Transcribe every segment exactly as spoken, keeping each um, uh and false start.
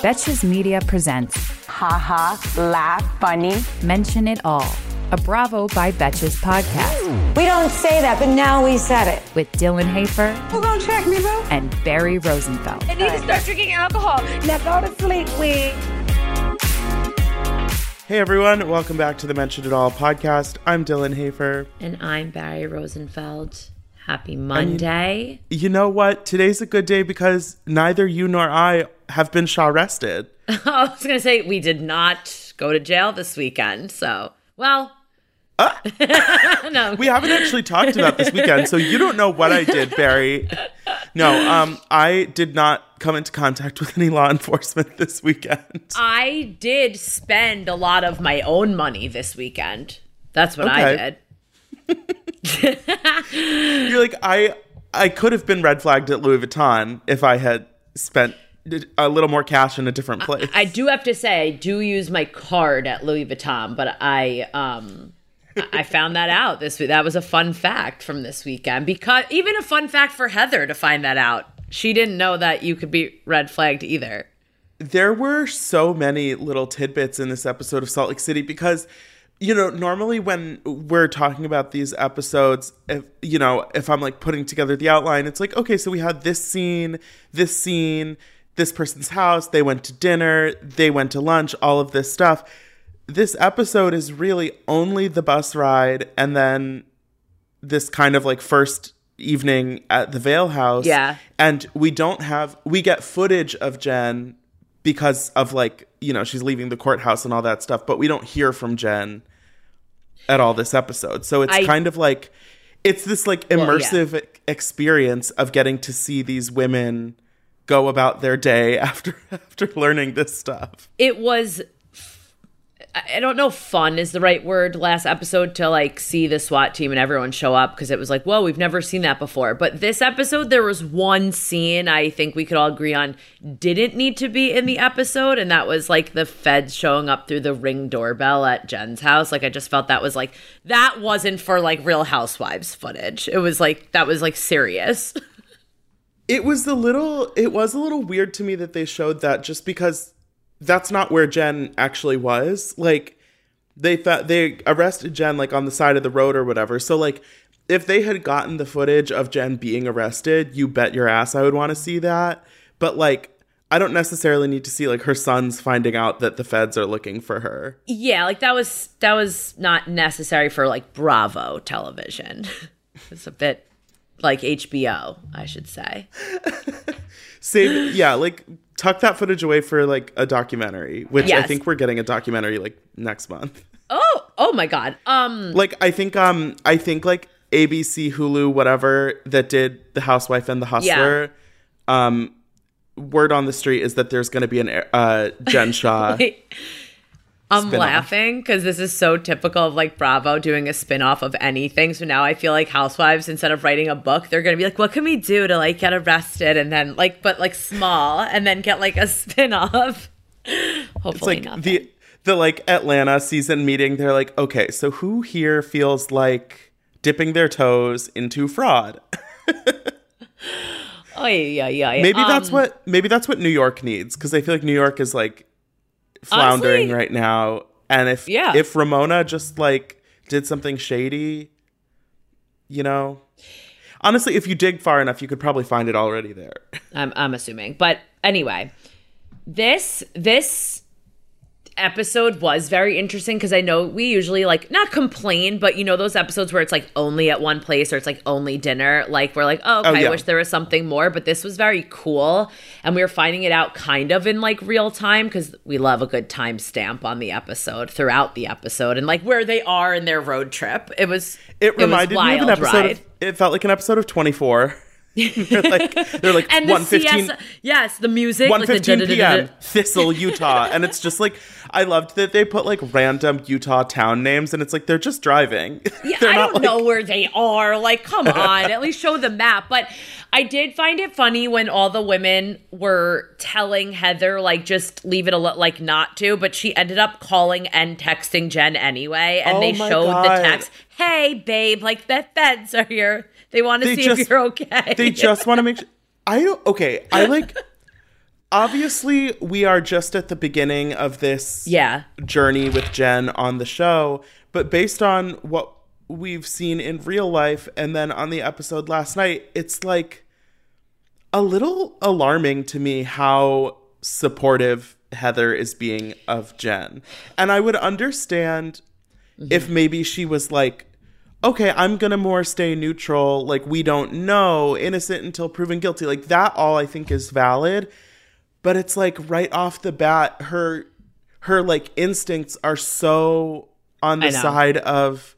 Betches Media presents Ha Ha, Laugh, Funny, Mention It All, a Bravo by Betches podcast. We don't say that, but now we said it. With Dylan Hafer. We're gonna check me, bro. And Barry Rosenfeld. I need to start drinking alcohol. Now go to sleep, wig. Hey everyone, welcome back to the Mention It All podcast. I'm Dylan Hafer. And I'm Barry Rosenfeld. Happy Monday. You, you know what? Today's a good day because neither you nor I have been Shah arrested. I was going to say, we did not go to jail this weekend. So, well. Uh, no. We haven't actually talked about this weekend, so you don't know what I did, Barry. No, um, I did not come into contact with any law enforcement this weekend. I did spend a lot of my own money this weekend. That's what okay. I did. You're like, I I could have been red flagged at Louis Vuitton if I had spent a little more cash in a different place. I, I do have to say, I do use my card at Louis Vuitton, but I um I found that out this week. That was a fun fact from this weekend, because even a fun fact for Heather to find that out. She didn't know that you could be red flagged either. There were so many little tidbits in this episode of Salt Lake City because, you know, normally when we're talking about these episodes, if, you know, if I'm like putting together the outline, it's like, okay, so we had this scene, this scene, this person's house, they went to dinner, they went to lunch, all of this stuff. This episode is really only the bus ride and then this kind of like first evening at the Veil house. Yeah. And we don't have, we get footage of Jen because of like, you know, she's leaving the courthouse and all that stuff, but we don't hear from Jen at all this episode. So it's I, kind of like, it's this like immersive well, yeah. experience of getting to see these women go about their day after, after learning this stuff. It was, I don't know, fun is the right word last episode to like see the SWAT team and everyone show up. Cause it was like, whoa, we've never seen that before. But this episode, there was one scene I think we could all agree on didn't need to be in the episode. And that was like the feds showing up through the Ring doorbell at Jen's house. Like I just felt that was like, that wasn't for like Real Housewives footage. It was like, that was like serious. It was the little, it was a little weird to me that they showed that just because that's not where Jen actually was. Like they thought they arrested Jen like on the side of the road or whatever. So like if they had gotten the footage of Jen being arrested, you bet your ass I would want to see that. But like, I don't necessarily need to see like her sons finding out that the feds are looking for her. Yeah. Like that was, that was not necessary for like Bravo television. It's a bit like H B O, I should say. Save, yeah, like tuck that footage away for like a documentary, which yes. I think we're getting a documentary like next month. Oh, oh my God. Um, like I think, um, I think like A B C, Hulu, whatever that did The Housewife and The Hustler. Yeah. Um, word on the street is that there's going to be an uh, Jen Shah. Wait. I'm spin-off. Laughing because this is so typical of like Bravo doing a spinoff of anything. So now I feel like Housewives, instead of writing a book, they're going to be like, what can we do to like get arrested and then like, but like small and then get like a spinoff. Hopefully it's like the, the like Atlanta season meeting. They're like, okay, so who here feels like dipping their toes into fraud? Oh, yeah, yeah, yeah. Maybe um, that's what, maybe that's what New York needs. Cause I feel like New York is like, floundering honestly, right now. And if yeah. if Ramona just like did something shady, you know, honestly, if you dig far enough, you could probably find it already there. I'm I'm assuming. But anyway, this this episode was very interesting because I know we usually like not complain, but you know, those episodes where it's like only at one place or it's like only dinner, like we're like, oh, okay, oh yeah. I wish there was something more, but this was very cool. And we were finding it out kind of in like real time because we love a good timestamp on the episode throughout the episode and like where they are in their road trip. It was, it reminded it was wild me of an episode. Of, it felt like an episode of twenty-four. they're like, they're like and one fifteen. The C S, yes, the music. one fifteen like p m. Thistle, Utah. And it's just like, I loved that they put like random Utah town names and it's like, they're just driving. Yeah, I don't like... know where they are. Like, come on, at least show the map. But I did find it funny when all the women were telling Heather, like, just leave it alone, like, not to. But she ended up calling and texting Jen anyway. And oh they showed God. the text. Hey, babe, like, the feds are here. They want to they see just, if you're okay. They just want to make sure. I don't, okay, I like, obviously we are just at the beginning of this yeah. journey with Jen on the show, but based on what we've seen in real life and then on the episode last night, it's like a little alarming to me how supportive Heather is being of Jen. And I would understand mm-hmm. if maybe she was like, okay, I'm going to more stay neutral. Like, we don't know. Innocent until proven guilty. Like, that all I think is valid. But it's like right off the bat, her, her like instincts are so on the side of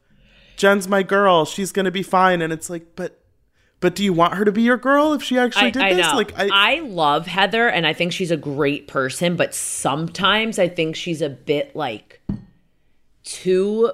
Jen's my girl. She's going to be fine. And it's like, but, but do you want her to be your girl if she actually I, did I this? Know. Like, I-, I love Heather and I think she's a great person. But sometimes I think she's a bit like too...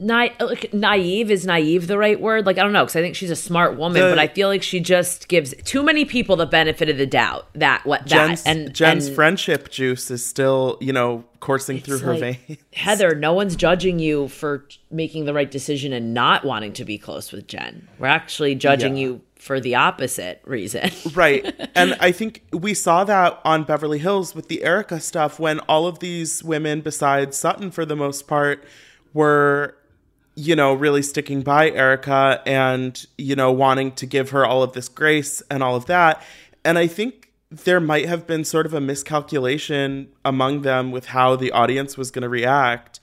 Na- like, naive is naive the right word? Like, I don't know, because I think she's a smart woman, the, but I feel like she just gives too many people the benefit of the doubt. That what Jen's, that and Jen's and friendship juice is still, you know, coursing through her like, veins. Heather, no one's judging you for making the right decision and not wanting to be close with Jen. We're actually judging yeah. you for the opposite reason, right? And I think we saw that on Beverly Hills with the Erica stuff when all of these women, besides Sutton for the most part, were. You know, really sticking by Erica and, you know, wanting to give her all of this grace and all of that. And I think there might have been sort of a miscalculation among them with how the audience was going to react.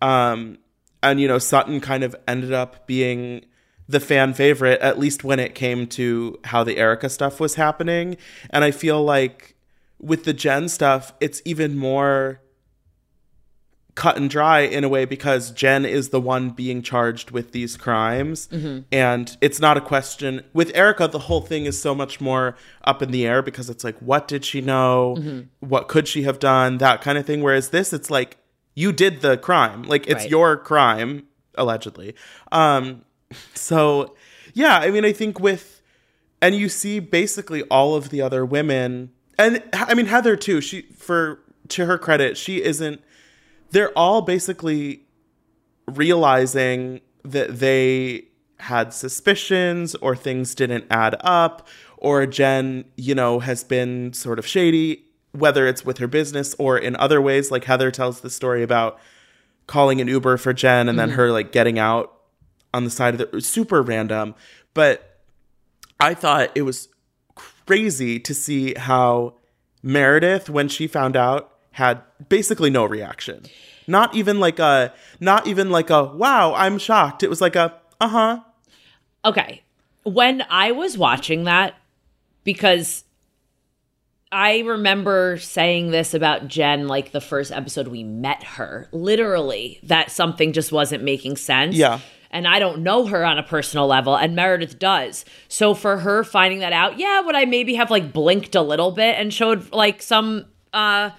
Um, and, you know, Sutton kind of ended up being the fan favorite, at least when it came to how the Erica stuff was happening. And I feel like with the Jen stuff, it's even more... cut and dry in a way because Jen is the one being charged with these crimes. Mm-hmm. And it's not a question. With Erica, the whole thing is so much more up in the air because it's like, what did she know? Mm-hmm. What could she have done? That kind of thing. Whereas this, it's like, you did the crime. Like, it's right. your crime, allegedly. Um, so, yeah, I mean, I think with... And you see basically all of the other women... And, I mean, Heather, too. She, for to her credit, she isn't... They're all basically realizing that they had suspicions or things didn't add up or Jen, you know, has been sort of shady, whether it's with her business or in other ways. Like Heather tells the story about calling an Uber for Jen and mm-hmm. then her like getting out on the side of the super random. But I thought it was crazy to see how Meredith, when she found out, had basically no reaction. Not even like a, not even like a, wow, I'm shocked. It was like a, uh-huh. Okay. When I was watching that, because I remember saying this about Jen, like the first episode we met her, literally that something just wasn't making sense. Yeah. And I don't know her on a personal level, and Meredith does. So for her finding that out, yeah, would I maybe have like blinked a little bit and showed like some, uh,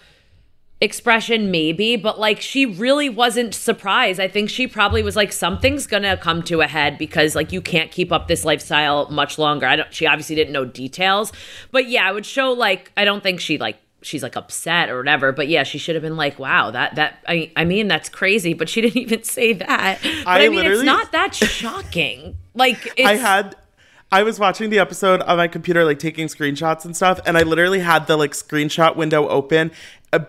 expression maybe, but like she really wasn't surprised. I think she probably was like, something's gonna come to a head because like you can't keep up this lifestyle much longer. I don't, she obviously didn't know details, but yeah, I would show like, I don't think she like, she's like upset or whatever, but yeah, she should have been like, wow, that, that, I, I mean, that's crazy, but she didn't even say that. But I, I mean, it's not that shocking. Like it's, I had, I was watching the episode on my computer, like taking screenshots and stuff. And I literally had the like screenshot window open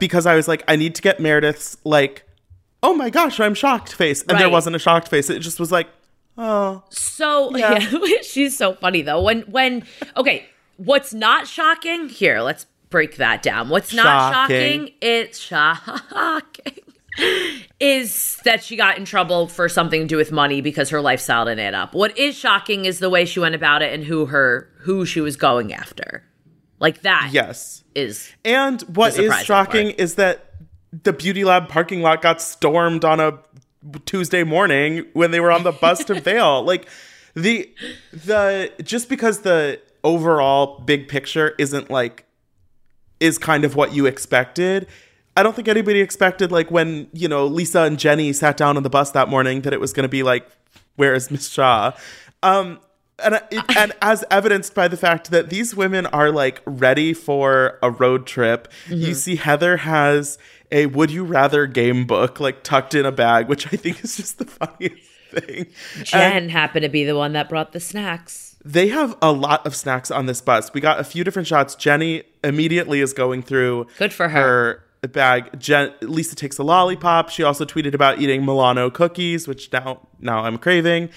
because I was like, I need to get Meredith's like, oh my gosh, I'm shocked face. And right. there wasn't a shocked face. It just was like, oh. So yeah. Yeah, she's so funny though. When, when, okay, what's not shocking here? Let's break that down. What's not shocking, shocking it's shocking. is that she got in trouble for something to do with money because her lifestyle didn't add up. What is shocking is the way she went about it and who her who she was going after. Like that. Yes. Is And what is shocking part. is that the Beauty Lab parking lot got stormed on a Tuesday morning when they were on the bus to Vail. Like the the just because the overall big picture isn't like, is kind of what you expected. I don't think anybody expected, like, when, you know, Lisa and Jenny sat down on the bus that morning, that it was going to be like, where is Miss Shah? Um, and and as evidenced by the fact that these women are, like, ready for a road trip. Mm-hmm. You see Heather has a Would You Rather game book, like, tucked in a bag, which I think is just the funniest thing. Jen and happened to be the one that brought the snacks. They have a lot of snacks on this bus. We got a few different shots. Jenny immediately is going through Good for her. her bag. Jen, Lisa takes a lollipop. She also tweeted about eating Milano cookies, which now now I'm craving.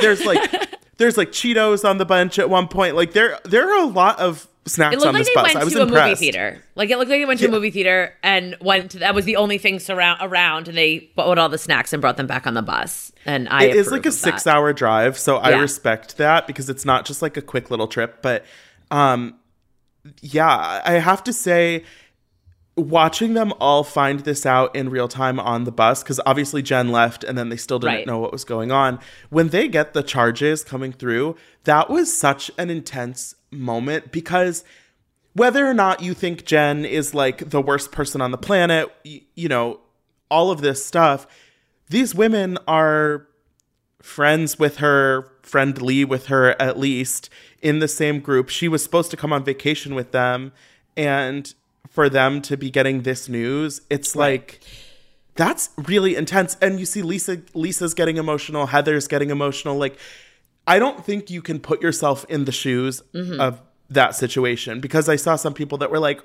There's like there's like Cheetos on the bench at one point. Like there there are a lot of snacks on this bus. I was impressed. It looked like they went to a movie theater. Like it looked like they went to yeah. a movie theater and went to, that was the only thing surround, around, and they bought all the snacks and brought them back on the bus. And I It is like a six-hour drive, so yeah. I respect that because it's not just like a quick little trip. But um, yeah, I have to say, watching them all find this out in real time on the bus, because obviously Jen left and then they still didn't right. know what was going on. When they get the charges coming through, that was such an intense moment because whether or not you think Jen is like the worst person on the planet, y- you know, all of this stuff, these women are friends with her, friendly with her, at least in the same group. She was supposed to come on vacation with them, and for them to be getting this news, it's like, that's really intense. And you see Lisa, Lisa's getting emotional. Heather's getting emotional. Like, I don't think you can put yourself in the shoes mm-hmm. of that situation, because I saw some people that were like,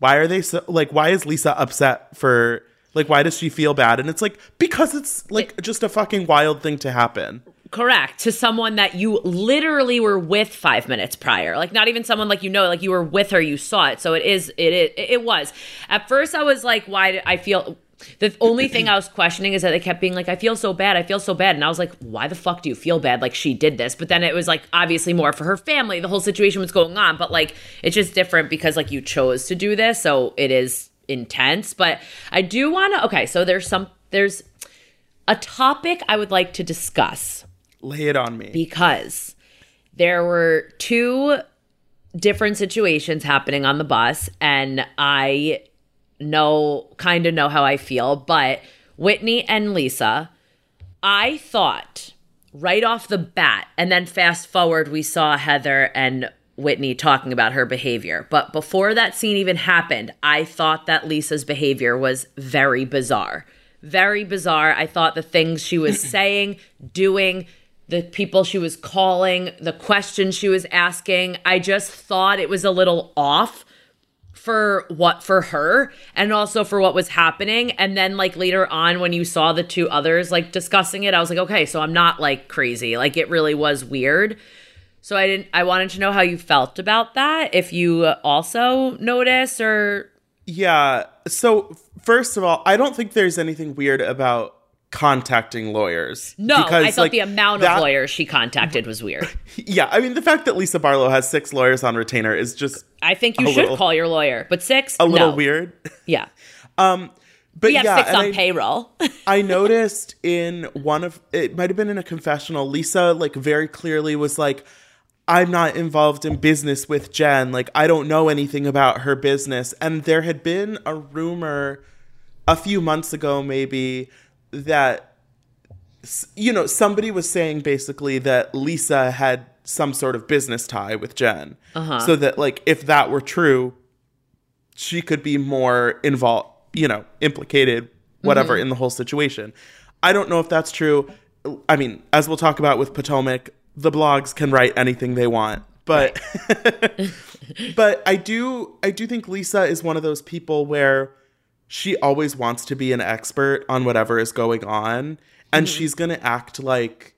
why are they so, like, why is Lisa upset for, like, why does she feel bad? And it's like, because it's like it, just a fucking wild thing to happen. Correct. To someone that you literally were with five minutes prior. Like, not even someone like, you know, like you were with her, you saw it. So it is, it it, it was. At first I was like, why did I feel, the only thing I was questioning is that they kept being like, I feel so bad. I feel so bad. And I was like, why the fuck do you feel bad? Like, she did this. But then it was like, obviously more for her family. The whole situation was going on. But like, it's just different because like you chose to do this. So it is intense. But I do want to, okay. So there's some, there's a topic I would like to discuss. Lay it on me. Because there were two different situations happening on the bus, and I know, kind of know how I feel, but Whitney and Lisa, I thought right off the bat, and then fast forward, we saw Heather and Whitney talking about her behavior. But before that scene even happened, I thought that Lisa's behavior was very bizarre. Very bizarre. I thought the things she was saying, doing, the people she was calling, the questions she was asking. I just thought it was a little off for what, for her, and also for what was happening. And then like later on when you saw the two others like discussing it, I was like, okay, so I'm not like crazy. Like it really was weird. So I didn't, I wanted to know how you felt about that. If you also noticed or. Yeah. So first of all, I don't think there's anything weird about contacting lawyers. No, because, I thought like, the amount that, of lawyers she contacted was weird. Yeah, I mean, the fact that Lisa Barlow has six lawyers on retainer is just I think you should little, call your lawyer, but six? A no. little weird. Yeah. um, but we have yeah, six on I, payroll. I noticed in one of, it might have been in a confessional, Lisa like very clearly was like, I'm not involved in business with Jen. Like, I don't know anything about her business. And there had been a rumor a few months ago, maybe, that, you know, somebody was saying basically that Lisa had some sort of business tie with Jen. Uh-huh. So that, like, if that were true, she could be more involved, you know, implicated, whatever, mm-hmm. in the whole situation. I don't know if that's true. I mean, as we'll talk about with Potomac, the blogs can write anything they want, but right. but I do I do think Lisa is one of those people where she always wants to be an expert on whatever is going on, and mm-hmm. she's going to act like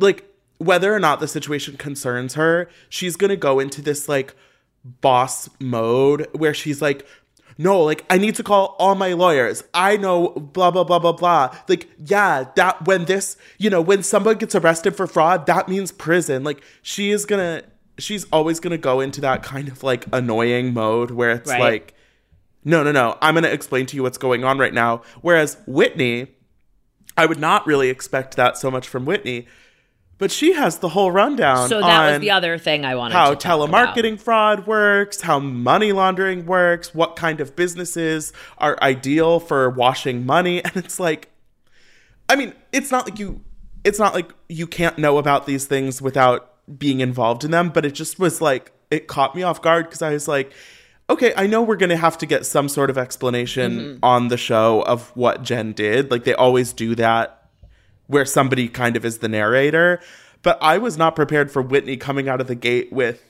like whether or not the situation concerns her, she's going to go into this like boss mode where she's like, no, like, I need to call all my lawyers. I know blah, blah, blah, blah, blah. Like, yeah, that when this, you know, when someone gets arrested for fraud, that means prison. Like, she is gonna, she's always gonna go into that kind of, like, annoying mode where it's right. like, no, no, no, I'm gonna explain to you what's going on right now. Whereas Whitney, I would not really expect that so much from Whitney. But she has the whole rundown. So that was the other thing I wanted to talk about. How telemarketing fraud works, how money laundering works, what kind of businesses are ideal for washing money. And it's like, I mean, it's not like you, it's not like you can't know about these things without being involved in them. But it just was like, it caught me off guard because I was like, okay, I know we're going to have to get some sort of explanation mm-hmm. on the show of what Jen did. Like they always do that, where somebody kind of is the narrator. But I was not prepared for Whitney coming out of the gate with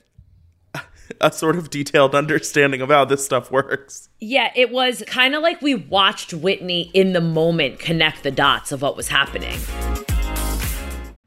a sort of detailed understanding of how this stuff works. Yeah, it was kind of like we watched Whitney in the moment connect the dots of what was happening.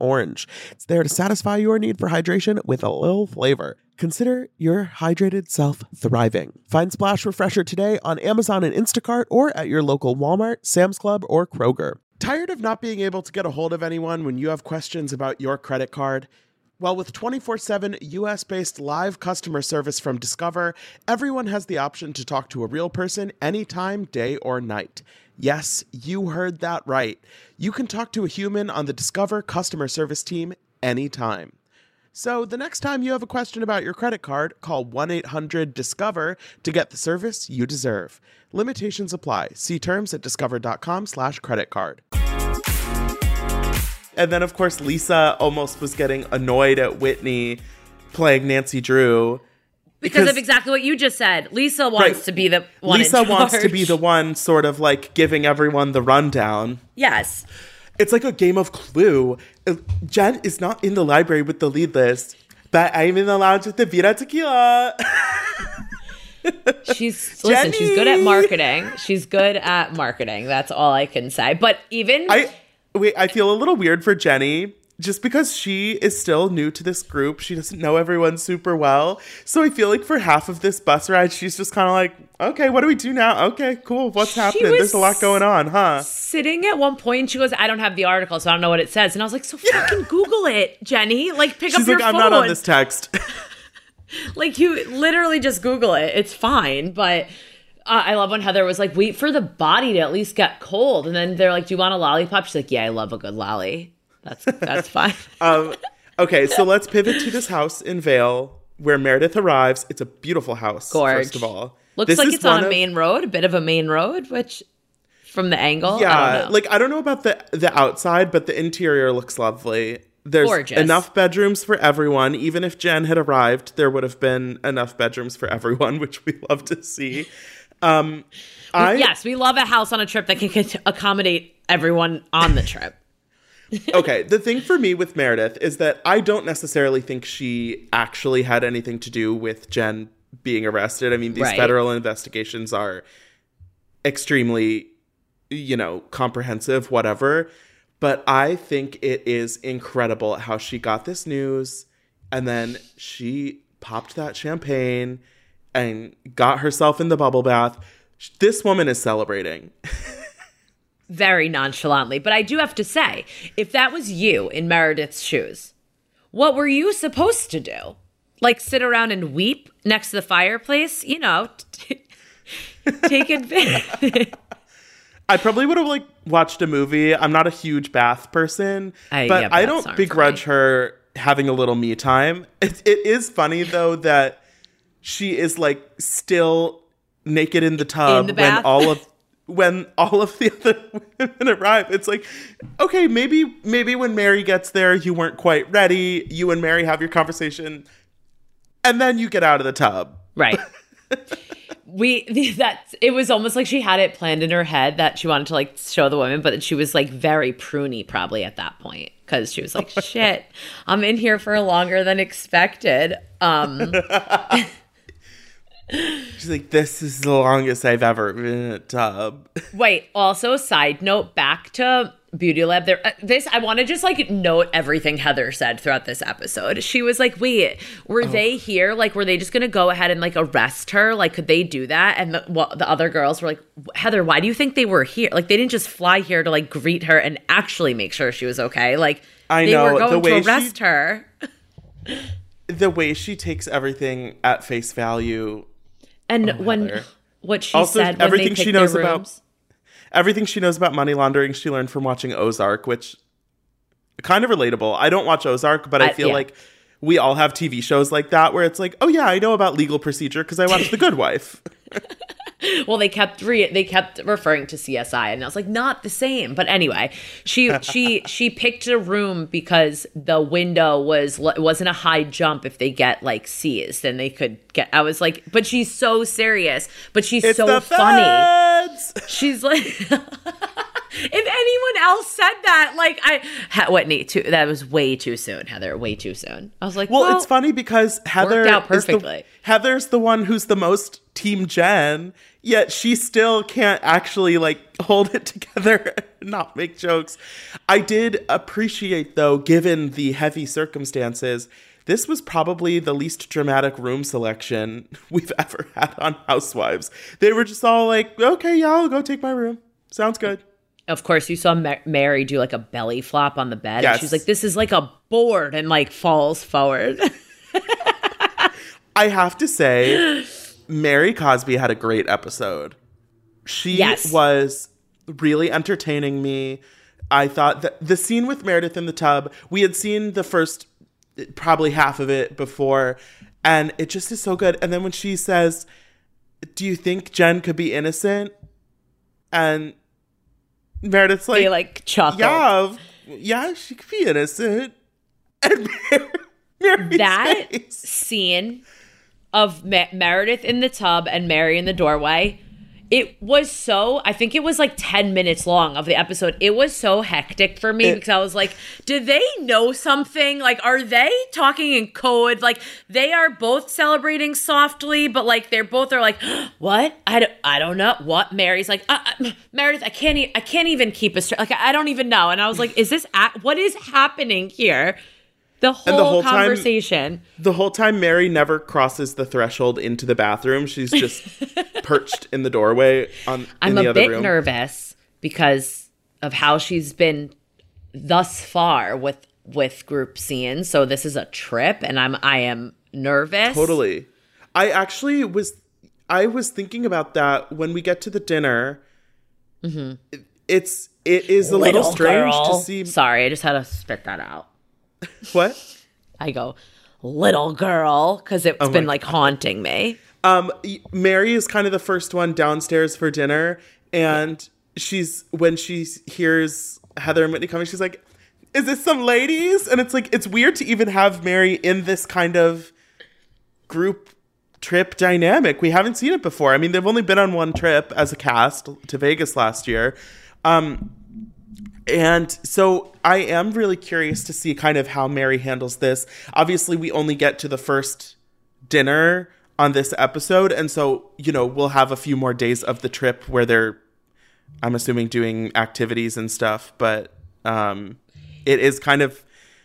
orange. It's there to satisfy your need for hydration with a little flavor. Consider your hydrated self thriving. Find Splash Refresher today on Amazon and Instacart or at your local Walmart, Sam's Club, or Kroger. Tired of not being able to get a hold of anyone when you have questions about your credit card? Well, with twenty-four seven U S-based live customer service from Discover, everyone has the option to talk to a real person anytime, day or night. Yes, you heard that right. You can talk to a human on the Discover customer service team anytime. So the next time you have a question about your credit card, call one eight hundred discover to get the service you deserve. Limitations apply. See terms at discover.com slash credit card. And then, of course, Lisa almost was getting annoyed at Whitney playing Nancy Drew. Because, because of exactly what you just said. Lisa wants right. to be the one Lisa in charge. wants to be the one sort of like giving everyone the rundown. Yes. It's like a game of Clue. Jen is not in the library with the lead list, but I'm in the lounge with the Vita Tequila. She's Jenny. Listen, she's good at marketing. She's good at marketing. That's all I can say. But even... I, wait, I feel a little weird for Jenny. Just because she is still new to this group, she doesn't know everyone super well. So I feel like for half of this bus ride, she's just kind of like, okay, what do we do now? Okay, cool. What's happening? There's a lot going on, huh? Sitting at one point, she goes, I don't have the article, so I don't know what it says. And I was like, so fucking yeah. Google it, Jenny. Like, pick she's up like, your phone. She's like, I'm not on this text. Like, you literally just Google it. It's fine, but... Uh, I love when Heather was like, wait for the body to at least get cold. And then they're like, do you want a lollipop? She's like, yeah, I love a good lolly. That's that's fine. um, okay, so let's pivot to this house in Vail where Meredith arrives. It's a beautiful house, Gorge. First of all. Looks this like it's on a main of, road, a bit of a main road, which from the angle, yeah, I don't know. Like, I don't know about the, the outside, but the interior looks lovely. There's Gorgeous. Enough bedrooms for everyone. Even if Jen had arrived, there would have been enough bedrooms for everyone, which we love to see. Um, I, yes, we love a house on a trip that can accommodate everyone on the trip. Okay, the thing for me with Meredith is that I don't necessarily think she actually had anything to do with Jen being arrested. I mean, these right. federal investigations are extremely, you know, comprehensive, whatever. But I think it is incredible how she got this news and then she popped that champagne and got herself in the bubble bath. This woman is celebrating. Very nonchalantly. But I do have to say, if that was you in Meredith's shoes, what were you supposed to do? Like sit around and weep next to the fireplace? You know, t- take advantage. I probably would have like watched a movie. I'm not a huge bath person, I, but yeah, I don't begrudge her having a little me time. It, it is funny though that she is like still naked in the tub in the when all of when all of the other women arrive. It's like, okay, maybe maybe when Mary gets there, you weren't quite ready. You and Mary have your conversation, and then you get out of the tub. Right. We that it was almost like she had it planned in her head that she wanted to like show the women, but she was like very pruny probably at that point because she was like, oh "Shit, God. I'm in here for longer than expected." Um, she's like, "This is the longest I've ever been in a tub." Wait, also side note, back to Beauty Lab. There, uh, this I want to just like note everything Heather said throughout this episode. She was like, "Wait, were oh. they here? Like, were they just gonna go ahead and like arrest her? Like, could they do that?" And the well, the other girls were like, "Heather, why do you think they were here? Like, they didn't just fly here to like greet her and actually make sure she was okay. Like, I they know, were going the way to arrest she, her." The way she takes everything at face value, and oh, when Heather. what she also, said, when everything they she knows rooms, about. Everything she knows about money laundering, she learned from watching Ozark, which kind of relatable. I don't watch Ozark, but I feel uh, yeah. like we all have T V shows like that where it's like, oh, yeah, I know about legal procedure because I watched The Good Wife. Well, they kept re- they kept referring to C S I, and I was like, not the same. But anyway, she she she picked a room because the window was wasn't a high jump. If they get like C's, then they could get. I was like, but she's so serious, but she's it's so the funny. Feds! She's like, if anyone else said that, like I Whitney, too, that was way too soon, Heather, way too soon. I was like, well, well it's funny because Heather worked out perfectly. Is the, Heather's the one who's the most Team Jen, yet she still can't actually like hold it together and not make jokes. I did appreciate though, given the heavy circumstances, this was probably the least dramatic room selection we've ever had on Housewives. They were just all like, okay, yeah, I'll go take my room. Sounds good. Of course, you saw Ma- Mary do like a belly flop on the bed. Yes. And she's like, this is like a board and like falls forward. I have to say... Mary Cosby had a great episode. She yes. was really entertaining me. I thought that the scene with Meredith in the tub, we had seen the first probably half of it before, and it just is so good. And then when she says, do you think Jen could be innocent? And Meredith's like, they like chuckle. Yeah, yeah, she could be innocent. And Mary's that face. Scene... of Ma- Meredith in the tub and Mary in the doorway. It was so, I think it was like ten minutes long of the episode. It was so hectic for me it, because I was like, do they know something? Like, are they talking in code? Like, they are both celebrating softly, but like, they're both are like, what? I don't, I don't know. What? Mary's like, uh, uh, Meredith, I can't, e- I can't even keep a, str- like, I don't even know. And I was like, is this, a- what is happening here? The whole, and the whole conversation. Time, the whole time, Mary never crosses the threshold into the bathroom. She's just perched in the doorway on, I'm in the other room. I'm a bit nervous because of how she's been thus far with with group scenes. So this is a trip, and I'm I am nervous. Totally. I actually was I was thinking about that when we get to the dinner. Mm-hmm. It, it's it is a little, little strange girl. to see. Sorry, I just had to spit that out. What? I go, little girl, because it's oh been like God. haunting me. Um, Mary is kind of the first one downstairs for dinner. And she's, when she hears Heather and Whitney coming, she's like, is this some ladies? And it's like, it's weird to even have Mary in this kind of group trip dynamic. We haven't seen it before. I mean, they've only been on one trip as a cast to Vegas last year. Um, And so I am really curious to see kind of how Mary handles this. Obviously, we only get to the first dinner on this episode. And so, you know, we'll have a few more days of the trip where they're, I'm assuming, doing activities and stuff. But um, it is kind of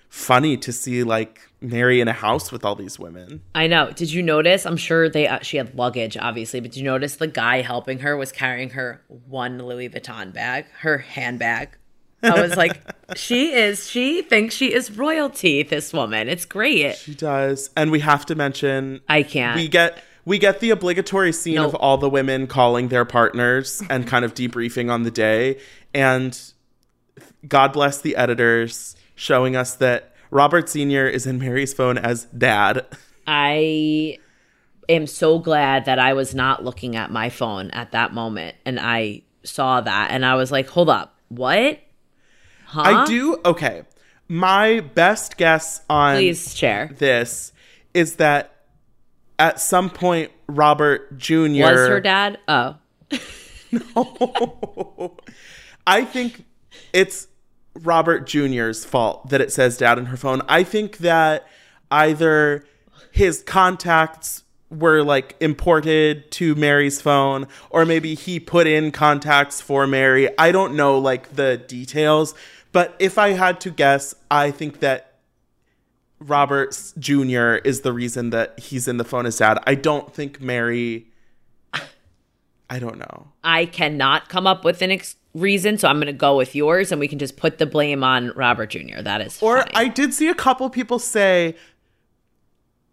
funny to see, like, Mary in a house with all these women. I know. Did you notice? I'm sure they uh, she had luggage, obviously, but did you notice the guy helping her was carrying her one Louis Vuitton bag, her handbag? I was like, she is, she thinks she is royalty, this woman. It's great. She does. And we have to mention. I can't. We get we get the obligatory scene nope. of all the women calling their partners and kind of debriefing on the day. And God bless the editors showing us that Robert Senior is in Mary's phone as dad. I am so glad that I was not looking at my phone at that moment. And I saw that and I was like, hold up, what? Huh? I do. Okay. My best guess on Please share. this is that at some point, Robert Junior was her dad? Oh. No. I think it's Robert Junior's fault that it says dad in her phone. I think that either his contacts were like imported to Mary's phone, or maybe he put in contacts for Mary. I don't know like the details, but if I had to guess, I think that Robert Junior is the reason that he's in the phone as dad. I don't think Mary, I don't know. I cannot come up with an ex- reason, so I'm going to go with yours, and we can just put the blame on Robert Junior That is Or funny. I did see a couple people say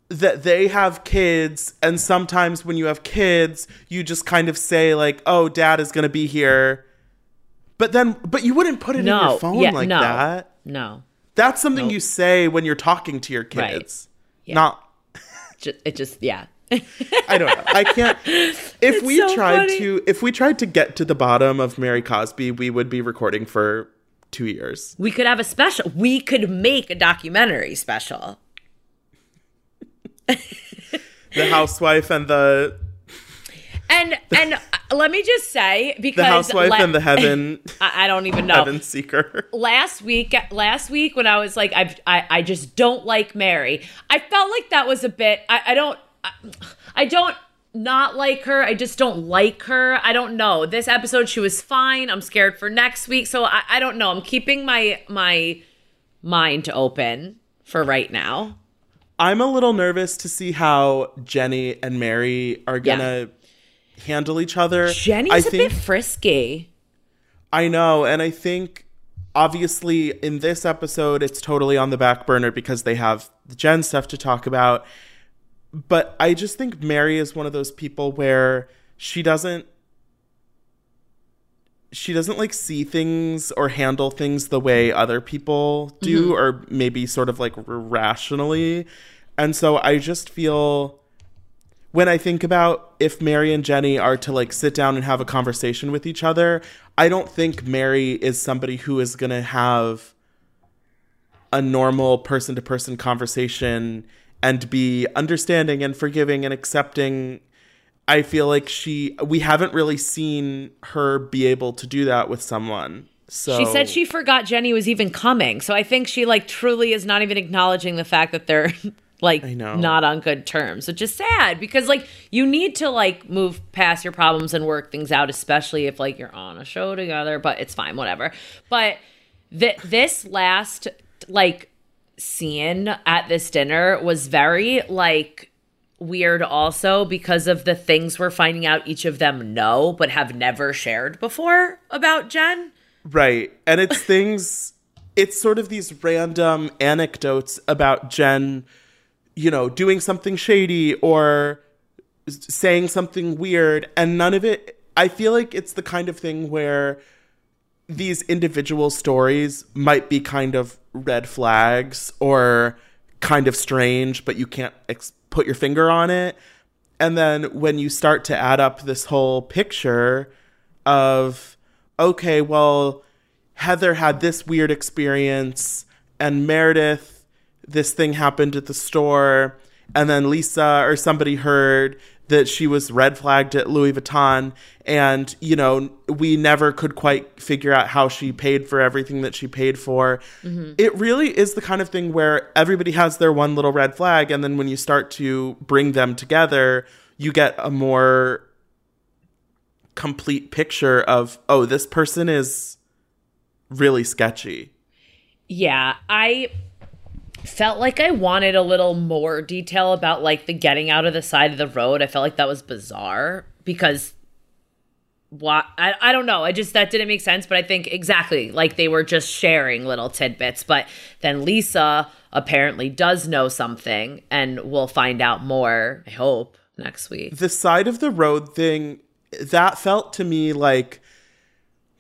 that they have kids, and sometimes when you have kids, you just kind of say like, oh, dad is going to be here. But then, but you wouldn't put it no, in your phone yeah, like no, that. No. That's something nope. you say when you're talking to your kids. Right. Yeah. Not. just, it just, yeah. I don't know. I can't. If it's we so tried funny. to, if we tried to get to the bottom of Mary Cosby, we would be recording for two years. We could have a special. We could make a documentary special. The housewife and the and and let me just say, because the housewife le- and the heaven I don't even know heaven seeker. Last week, last week when I was like, I I, I just don't like Mary. I felt like that was a bit. I, I don't. I, I don't not like her. I just don't like her. I don't know. This episode she was fine. I'm scared for next week. So I, I don't know. I'm keeping my my mind open for right now. I'm a little nervous to see how Jenny and Mary are going to yeah. handle each other. Jenny's I a think, bit frisky. I know. And I think, obviously, in this episode, it's totally on the back burner because they have the Jen stuff to talk about. But I just think Mary is one of those people where she doesn't, she doesn't like see things or handle things the way other people do, mm-hmm. or maybe sort of like rationally. And so I just feel when I think about if Mary and Jenny are to like sit down and have a conversation with each other, I don't think Mary is somebody who is going to have a normal person to person conversation and be understanding and forgiving and accepting. I feel like she, we haven't really seen her be able to do that with someone. So she said she forgot Jenny was even coming. So I think she like truly is not even acknowledging the fact that they're like not on good terms, which is sad because like you need to like move past your problems and work things out, especially if like you're on a show together, but it's fine, whatever. But th- this last like scene at this dinner was very like weird also because of the things we're finding out each of them know but have never shared before about Jen. Right. And it's things, it's sort of these random anecdotes about Jen, you know, doing something shady or saying something weird. And none of it, I feel like it's the kind of thing where these individual stories might be kind of red flags or kind of strange, but you can't explain. Put your finger on it. And then when you start to add up this whole picture of, okay, well, Heather had this weird experience and Meredith, this thing happened at the store. And then Lisa or somebody heard that she was red flagged at Louis Vuitton. And, you know, we never could quite figure out how she paid for everything that she paid for. Mm-hmm. It really is the kind of thing where everybody has their one little red flag. And then when you start to bring them together, you get a more complete picture of, oh, this person is really sketchy. Yeah, I felt like I wanted a little more detail about like the getting out of the side of the road. I felt like that was bizarre because why I, I don't know. I just, that didn't make sense, but I think exactly like they were just sharing little tidbits, but then Lisa apparently does know something and we'll find out more, I hope, next week. The side of the road thing, that felt to me like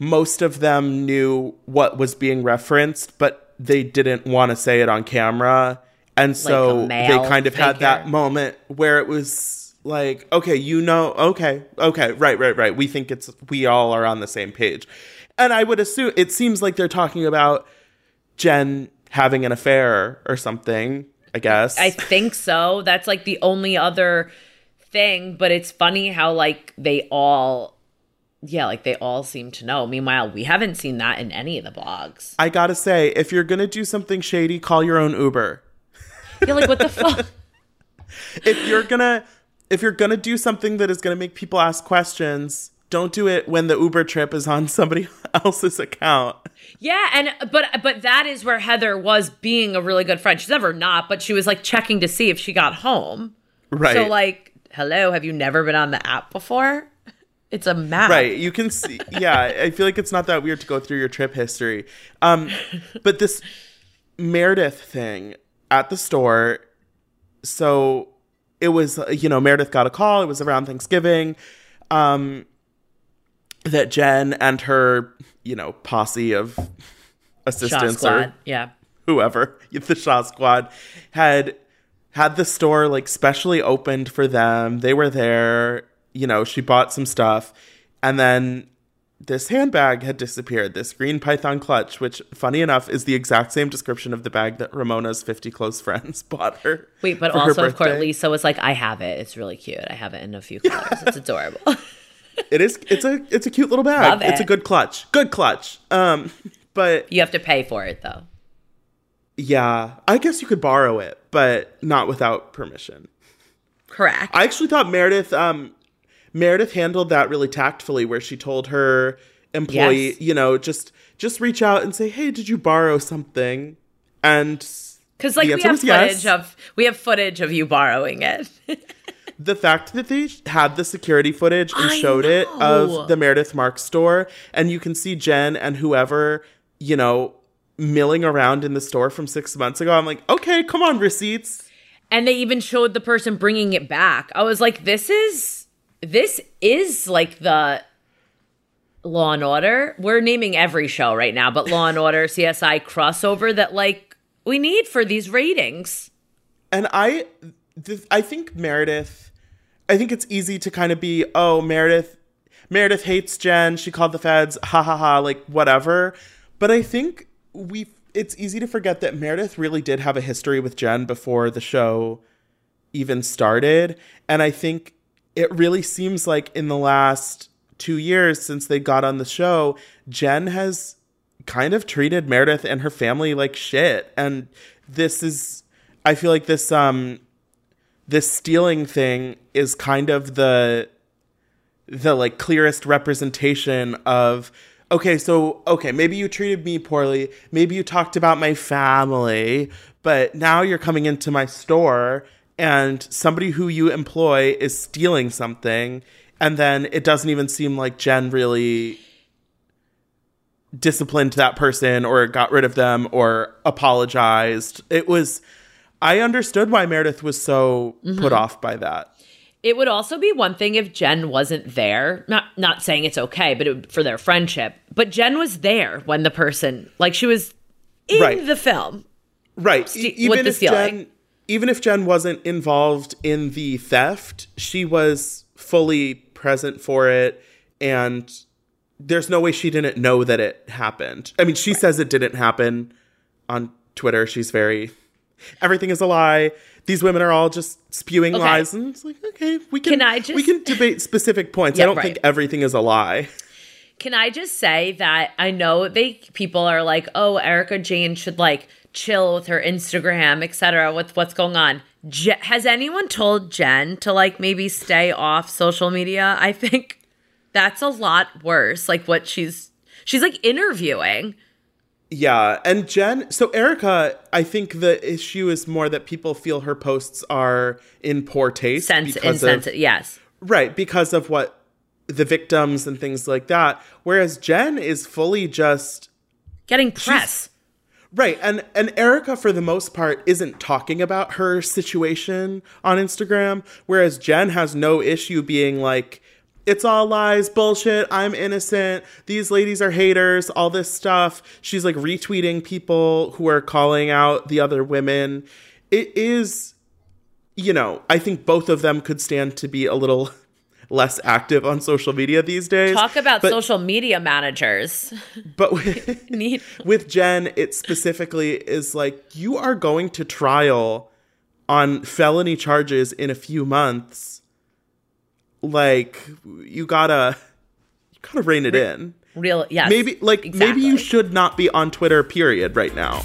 most of them knew what was being referenced, but they didn't want to say it on camera. And so like they kind of figure. had that moment where it was like, okay, you know, okay, okay, right, right, right. We think it's, we all are on the same page. And I would assume, it seems like they're talking about Jen having an affair or something. I guess. I think so. That's like the only other thing. But it's funny how like they all, yeah, like they all seem to know. Meanwhile, we haven't seen that in any of the blogs. I gotta say, if you're gonna do something shady, call your own Uber. You're like, what the fuck? If you're gonna, if you're gonna do something that is gonna make people ask questions, don't do it when the Uber trip is on somebody else's account. Yeah, and but but that is where Heather was being a really good friend. She's never not, but she was like checking to see if she got home. Right. So like, hello, have you never been on the app before? It's a map. Right. You can see. Yeah, I feel like it's not that weird to go through your trip history. Um, but this Meredith thing at the store. So it was, you know, Meredith got a call. It was around Thanksgiving. Um. That Jen and her, you know, posse of assistants or yeah. whoever, the Shah Squad, had had the store, like, specially opened for them. They were there. You know, she bought some stuff. And then this handbag had disappeared, this green python clutch, which, funny enough, is the exact same description of the bag that Ramona's fifty close friends bought her. Wait, but also, of course, Lisa was like, I have it. It's really cute. I have it in a few colors. Yeah. It's adorable. It is. It's a. It's a cute little bag. Love it. It's a good clutch. Good clutch. Um, but you have to pay for it, though. Yeah, I guess you could borrow it, but not without permission. Correct. I actually thought Meredith. Um, Meredith handled that really tactfully, where she told her employee, yes. you know, just just reach out and say, "Hey, did you borrow something?" And because like we have footage yes. of we have footage of you borrowing it. The fact that they had the security footage and I showed know. it of the Meredith Marks store, and you can see Jen and whoever, you know, milling around in the store from six months ago. I'm like, okay, come on, receipts. And they even showed the person bringing it back. I was like, this is, this is like the Law and Order. We're naming every show right now, but Law and Order, C S I crossover that like we need for these ratings. And I, th- I think Meredith, I think it's easy to kind of be, oh, Meredith, Meredith hates Jen. She called the feds. Ha ha ha. Like, whatever. But I think we it's easy to forget that Meredith really did have a history with Jen before the show even started. And I think it really seems like in the last two years since they got on the show, Jen has kind of treated Meredith and her family like shit. And this is, I feel like this, um, this stealing thing is kind of the, the like clearest representation of, okay, so, okay, maybe you treated me poorly. Maybe you talked about my family, but now you're coming into my store and somebody who you employ is stealing something. And then it doesn't even seem like Jen really disciplined that person or got rid of them or apologized. It was, I understood why Meredith was so mm-hmm. put off by that. It would also be one thing if Jen wasn't there. Not not saying it's okay, but it would, for their friendship. But Jen was there when the person, like she was in right. the film. Right. St- even, with if the Jen, even if Jen wasn't involved in the theft, she was fully present for it. And there's no way she didn't know that it happened. I mean, she right. says it didn't happen on Twitter. She's very... Everything is a lie. These women are all just spewing okay. lies. And it's like, okay, we can, can I just, we can debate specific points. Yeah, I don't right. think everything is a lie. Can I just say that I know they people are like, oh, Erica Jane should like chill with her Instagram, et cetera, with what's going on. Je- has anyone told Jen to like maybe stay off social media? I think that's a lot worse. Like what she's she's like interviewing. Yeah. And Jen, so Erica, I think the issue is more that people feel her posts are in poor taste. Sense, insensitive, yes. Right. Because of what the victims and things like that. Whereas Jen is fully just getting press. Right. And, and Erica, for the most part, isn't talking about her situation on Instagram. Whereas Jen has no issue being like, it's all lies, bullshit, I'm innocent, these ladies are haters, all this stuff. She's like retweeting people who are calling out the other women. It is, you know, I think both of them could stand to be a little less active on social media these days. Talk about but, social media managers. But with, with Jen, it specifically is like, you are going to trial on felony charges in a few months, like, you gotta, you gotta rein it Re- in. Real, yes. Maybe, like, exactly. Maybe you should not be on Twitter, period, right now.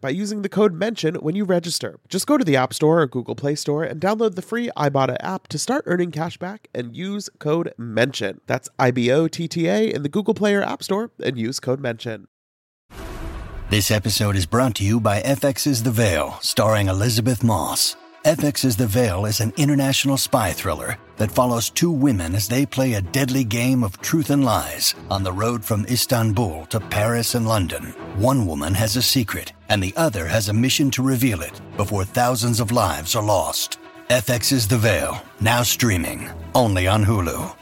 by using the code MENTION when you register. Just go to the App Store or Google Play Store and download the free Ibotta app to start earning cash back and use code MENTION. That's I B O T T A in the Google Play or App Store and use code MENTION. This episode is brought to you by F X's The Veil, starring Elizabeth Moss. F X's The Veil is an international spy thriller that follows two women as they play a deadly game of truth and lies on the road from Istanbul to Paris and London. One woman has a secret, and the other has a mission to reveal it before thousands of lives are lost. F X's The Veil, now streaming, only on Hulu.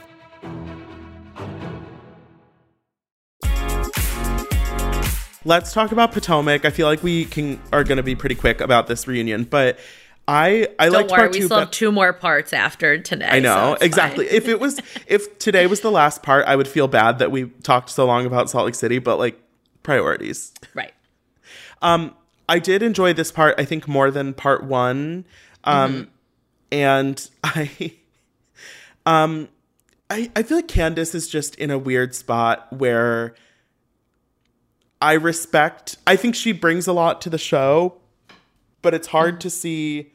Let's talk about Potomac. I feel like we can are going to be pretty quick about this reunion, but I, I Don't like worry, we two, still have two more parts after today. I know, so exactly. if it was, if today was the last part, I would feel bad that we talked so long about Salt Lake City, but like, priorities. Right. Um, I did enjoy this part, I think, more than part one. Um, mm-hmm. And I, um, I, I feel like Candace is just in a weird spot where I respect, I think she brings a lot to the show, but it's hard mm-hmm. to see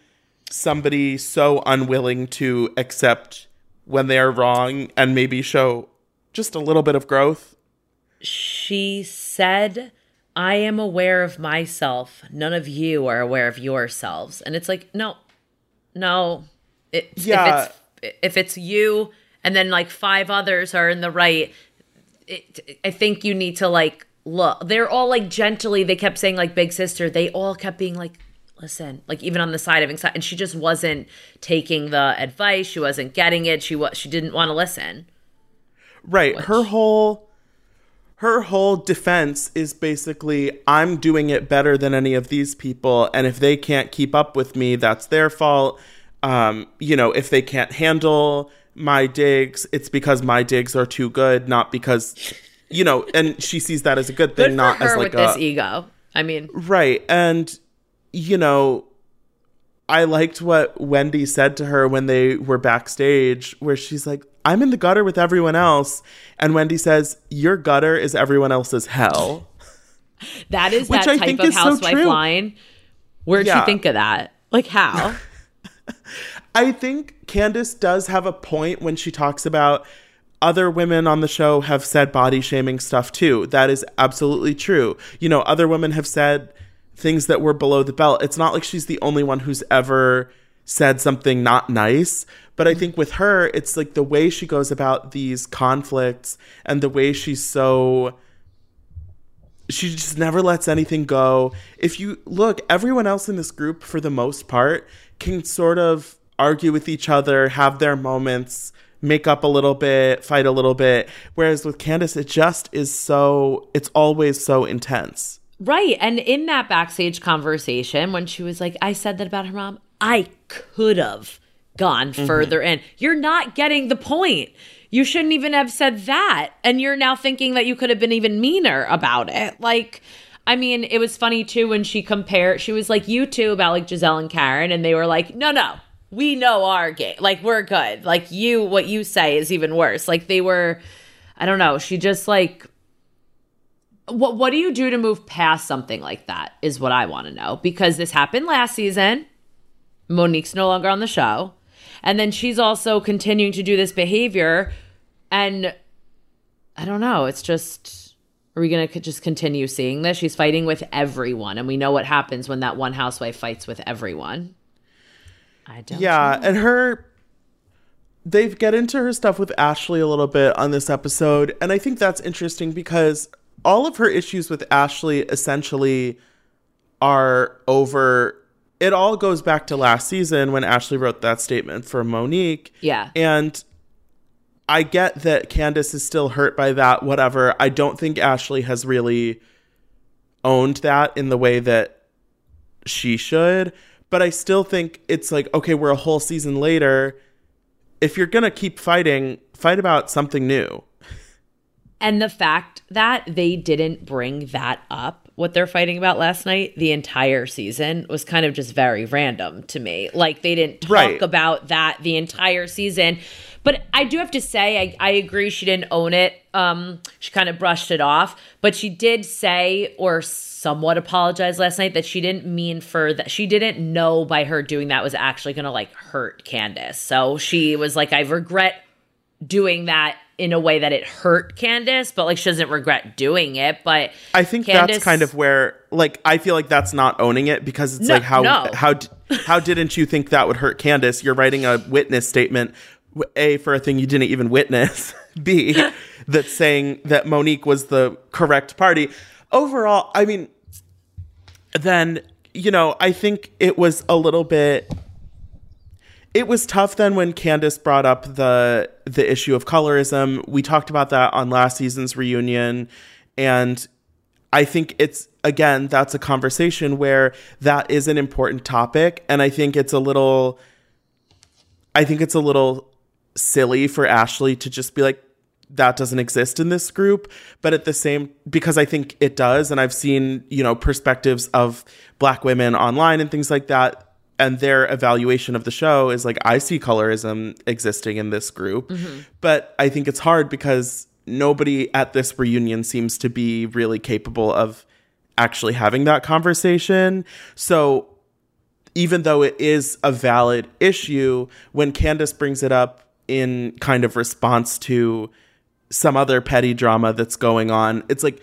somebody so unwilling to accept when they are wrong and maybe show just a little bit of growth. She said, I am aware of myself. None of you are aware of yourselves. And it's like, no, no. It, yeah. If it's, if it's you and then like five others are in the right, it, I think you need to like look. They're all like gently, they kept saying like big sister. They all kept being like, listen, like even on the side of anxiety. And she just wasn't taking the advice. She wasn't getting it. She was, she didn't want to listen. Right. Which, her whole... Her whole defense is basically, I'm doing it better than any of these people. And if they can't keep up with me, that's their fault. Um, you know, if they can't handle my digs, it's because my digs are too good, not because, you know, and she sees that as a good thing, good not as like with a... this ego. I mean. Right. And, you know, I liked what Wendy said to her when they were backstage, where she's like, I'm in the gutter with everyone else. And Wendy says, your gutter is everyone else's hell. That is that type of housewife line. Where'd you think of that? Like how? I think Candace does have a point when she talks about other women on the show have said body shaming stuff too. That is absolutely true. You know, other women have said things that were below the belt. It's not like she's the only one who's ever said something not nice. But I think with her, it's like the way she goes about these conflicts and the way she's so, she just never lets anything go. If you look, everyone else in this group, for the most part, can sort of argue with each other, have their moments, make up a little bit, fight a little bit. Whereas with Candace, it just is so, it's always so intense. Right. And in that backstage conversation, when she was like, I said that about her mom, I could have gone further mm-hmm. in. You're not getting the point. You shouldn't even have said that. And you're now thinking that you could have been even meaner about it. Like, I mean, it was funny too when she compared, she was like, you two about like Giselle and Karen. And they were like, no, no, we know our game. Like, we're good. Like, you, what you say is even worse. Like, they were, I don't know. She just like, What what do you do to move past something like that is what I want to know, because this happened last season. Monique's no longer on the show. And then she's also continuing to do this behavior. And I don't know. It's just, are we going to just continue seeing this? She's fighting with everyone. And we know what happens when that one housewife fights with everyone. I don't yeah, know. Yeah. And her, they get into her stuff with Ashley a little bit on this episode. And I think that's interesting because all of her issues with Ashley essentially are over. It all goes back to last season when Ashley wrote that statement for Monique. Yeah. And I get that Candace is still hurt by that, whatever. I don't think Ashley has really owned that in the way that she should. But I still think it's like, okay, we're a whole season later. If you're going to keep fighting, fight about something new. And the fact that they didn't bring that up, what they're fighting about last night, the entire season was kind of just very random to me. Like, they didn't talk right. about that the entire season. But I do have to say, I, I agree she didn't own it. Um, she kind of brushed it off. But she did say, or somewhat apologized last night, that she didn't mean for that. She didn't know by her doing that was actually going to, like, hurt Candace. So she was like, I regret doing that in a way that it hurt Candace, but like she doesn't regret doing it. But I think Candace, that's kind of where, like, I feel like that's not owning it, because it's no, like how no. how how didn't you think that would hurt Candace? You're writing a witness statement, A, for a thing you didn't even witness, B, that's saying that Monique was the correct party. Overall, I mean, then, you know, I think it was a little bit... It was tough then when Candace brought up the the issue of colorism. We talked about that on last season's reunion. And I think it's, again, that's a conversation where that is an important topic. And I think it's a little, I think it's a little silly for Ashley to just be like, that doesn't exist in this group. But at the same, because I think it does. And I've seen, you know, perspectives of Black women online and things like that. And their evaluation of the show is like, I see colorism existing in this group. Mm-hmm. But I think it's hard because nobody at this reunion seems to be really capable of actually having that conversation. So even though it is a valid issue, when Candace brings it up in kind of response to some other petty drama that's going on, it's like,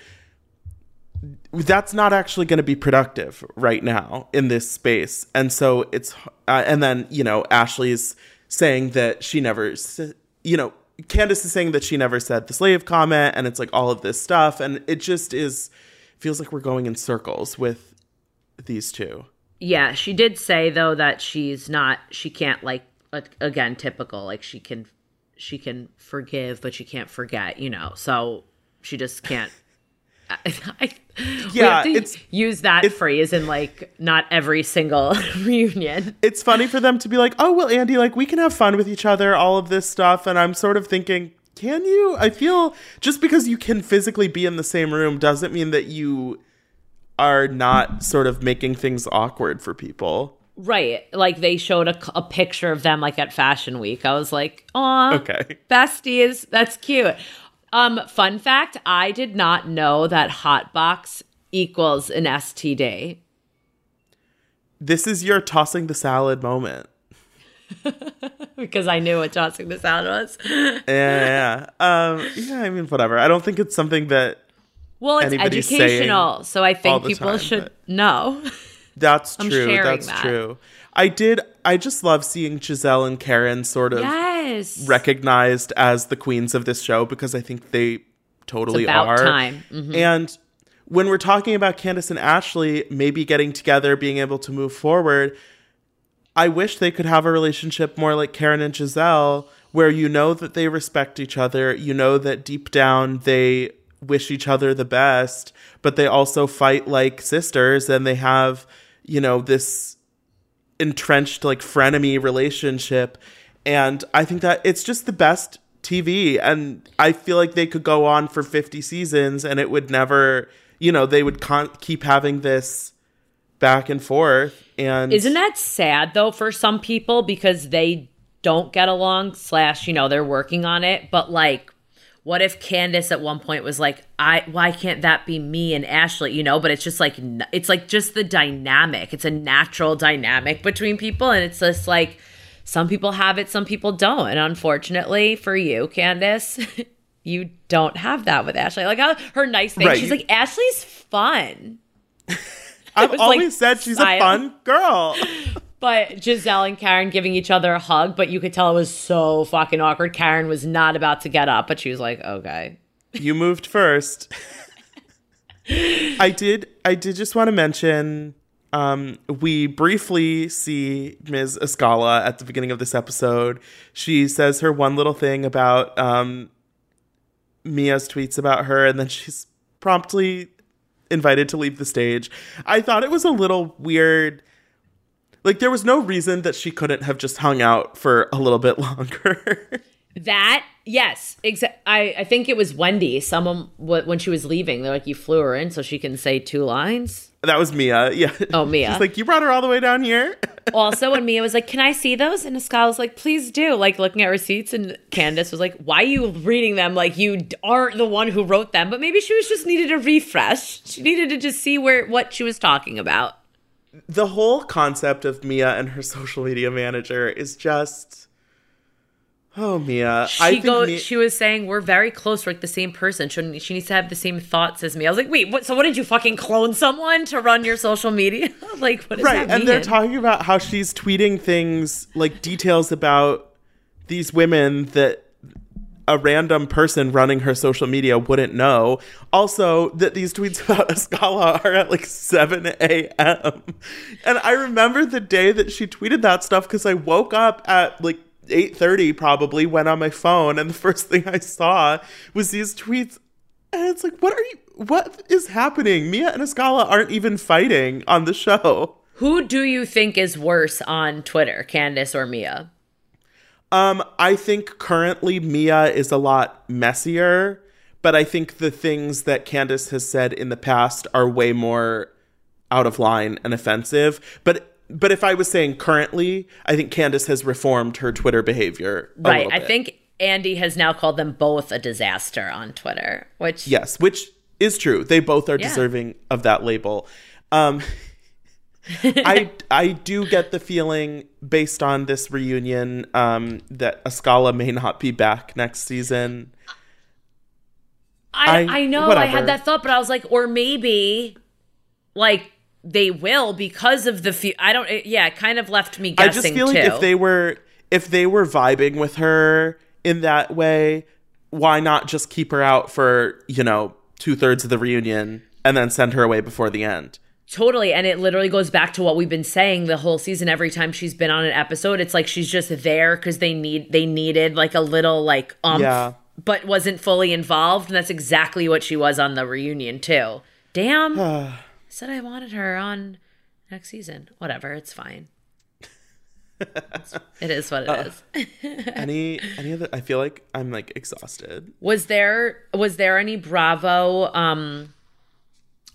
that's not actually going to be productive right now in this space. And so it's, uh, and then, you know, Ashley's saying that she never, you know, Candace is saying that she never said the slave comment, and it's like all of this stuff. And it just is, feels like we're going in circles with these two. Yeah. She did say though, that she's not, she can't like, again, typical, like she can, she can forgive, but she can't forget, you know, so she just can't. I, I, yeah, we have to it's, use that it's, phrase in like not every single reunion. It's funny for them to be like, oh, well, Andy, like we can have fun with each other, all of this stuff. And I'm sort of thinking, can you? I feel just because you can physically be in the same room doesn't mean that you are not sort of making things awkward for people. Right. Like they showed a, a picture of them like at Fashion Week. I was like, aw, okay, besties. That's cute. Um, fun fact, I did not know that hotbox equals an S T D. This is your tossing the salad moment. Because I knew what tossing the salad was. yeah, yeah, yeah. Um, yeah, I mean, whatever. I don't think it's something that well, it's educational, so I think people time, should know. That's true. That's that. true. I did. I just love seeing Giselle and Karen sort of yes. recognized as the queens of this show, because I think they totally it's about are. Time. Mm-hmm. And when we're talking about Candace and Ashley maybe getting together, being able to move forward, I wish they could have a relationship more like Karen and Giselle, where you know that they respect each other, you know that deep down they wish each other the best, but they also fight like sisters, and they have, you know, this entrenched like frenemy relationship. And I think that it's just the best T V, and I feel like they could go on for fifty seasons and it would never, you know, they would con- keep having this back and forth. And isn't that sad though for some people, because they don't get along slash, you know, they're working on it, but like What if Candace at one point was like, I, why can't that be me and Ashley? You know, but it's just like, it's like just the dynamic. It's a natural dynamic between people. And it's just like, some people have it, some people don't. And unfortunately for you, Candace, you don't have that with Ashley. Like how, her nice thing. Right. She's like, Ashley's fun. I've always like, said she's I, a fun girl. But Giselle and Karen giving each other a hug, but you could tell it was so fucking awkward. Karen was not about to get up, but she was like, okay. You moved first. I did I did just want to mention, um, we briefly see Miz Escala at the beginning of this episode. She says her one little thing about um, Mia's tweets about her, and then she's promptly invited to leave the stage. I thought it was a little weird. Like, there was no reason that she couldn't have just hung out for a little bit longer. That, yes. Exa- I, I think it was Wendy. Someone, when she was leaving, they're like, you flew her in so she can say two lines? That was Mia, yeah. Oh, Mia. She's like, you brought her all the way down here? Also, when Mia was like, can I see those? And Escala's like, please do. Like, looking at receipts. And Candace was like, why are you reading them? Like, you aren't the one who wrote them. But maybe she was just needed a refresh. She needed to just see where what she was talking about. The whole concept of Mia and her social media manager is just, oh, Mia. She I think go, Mia- She was saying, we're very close. We're like the same person. She, she needs to have the same thoughts as me. I was like, wait, what, so what did you fucking clone someone to run your social media? Like, what does right, that mean? Right, and they're talking about how she's tweeting things, like details about these women that a random person running her social media wouldn't know. Also, that these tweets about Escala are at like seven a.m. And I remember the day that she tweeted that stuff because I woke up at like eight thirty probably, went on my phone, and the first thing I saw was these tweets. And it's like, what are you, what is happening? Mia and Escala aren't even fighting on the show. Who do you think is worse on Twitter, Candace or Mia? Um, I think currently Mia is a lot messier, but I think the things that Candace has said in the past are way more out of line and offensive. But but if I was saying currently, I think Candace has reformed her Twitter behavior a right. little bit. I think Andy has now called them both a disaster on Twitter, which yes, which is true. They both are yeah. deserving of that label. Um, I, I do get the feeling based on this reunion um, that Escala may not be back next season. I, I, I know whatever. I had that thought, but I was like, or maybe like they will because of the few. I don't. It, yeah, it kind of left me guessing. I just feel like too. if they were if they were vibing with her in that way, why not just keep her out for you know two thirds of the reunion and then send her away before the end? Totally. And it literally goes back to what we've been saying the whole season. Every time she's been on an episode, it's like she's just there because they need they needed like a little like umph, yeah. but wasn't fully involved. And that's exactly what she was on the reunion, too. Damn. I said I wanted her on next season. Whatever. It's fine. It is what it uh, is. any any other I feel like I'm like exhausted. Was there was there any Bravo um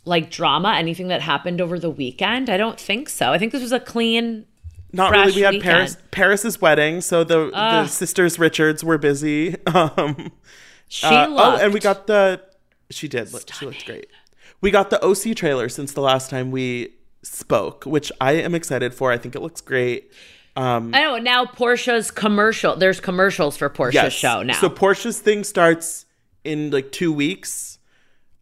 like drama, anything that happened over the weekend? I don't think so. I think this was a clean, not fresh really. We had weekend. Paris, Paris's wedding, so the, the sisters Richards were busy. Um, she uh, looked. Oh, and we got the. She did. Look, she looked great. We got the O C trailer since the last time we spoke, which I am excited for. I think it looks great. Um, I know. Now Portia's commercial. There's commercials for Portia's yes. show now. So Portia's thing starts in like two weeks.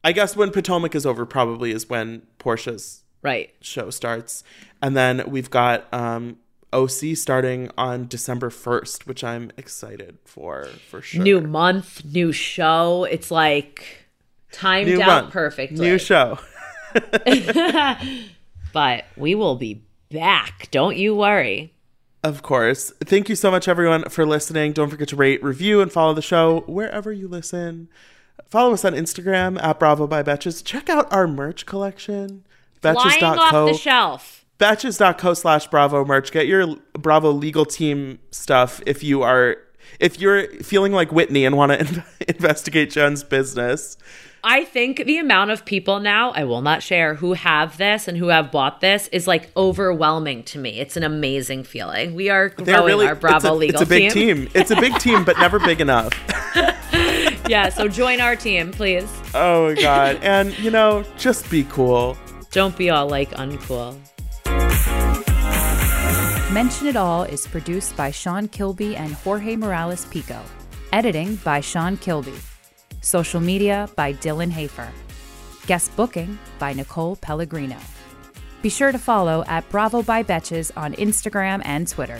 I guess when Potomac is over probably is when Portia's right. show starts. And then we've got um, O C starting on December first, which I'm excited for, for sure. New month, new show. It's like timed new out month, perfectly. New show. But we will be back. Don't you worry. Of course. Thank you so much, everyone, for listening. Don't forget to rate, review, and follow the show wherever you listen. Follow us on Instagram at Bravo by Betches. Check out our merch collection. Betches dot co. Flying off the shelf. Betches dot co slash Bravo merch. Get your Bravo legal team stuff if you are if you're feeling like Whitney and want to in- investigate Jen's business. I think the amount of people now, I will not share, who have this and who have bought this is like overwhelming to me. It's an amazing feeling. We are growing really, our Bravo it's a, legal team. It's a big team. team. It's a big team, but never big enough. Yeah, so join our team, please. Oh, God. And, you know, just be cool. Don't be all, like, uncool. Mention It All is produced by Sean Kilby and Jorge Morales Pico. Editing by Sean Kilby. Social media by Dylan Hafer. Guest booking by Nicole Pellegrino. Be sure to follow at Bravo by Betches on Instagram and Twitter.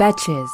Betches.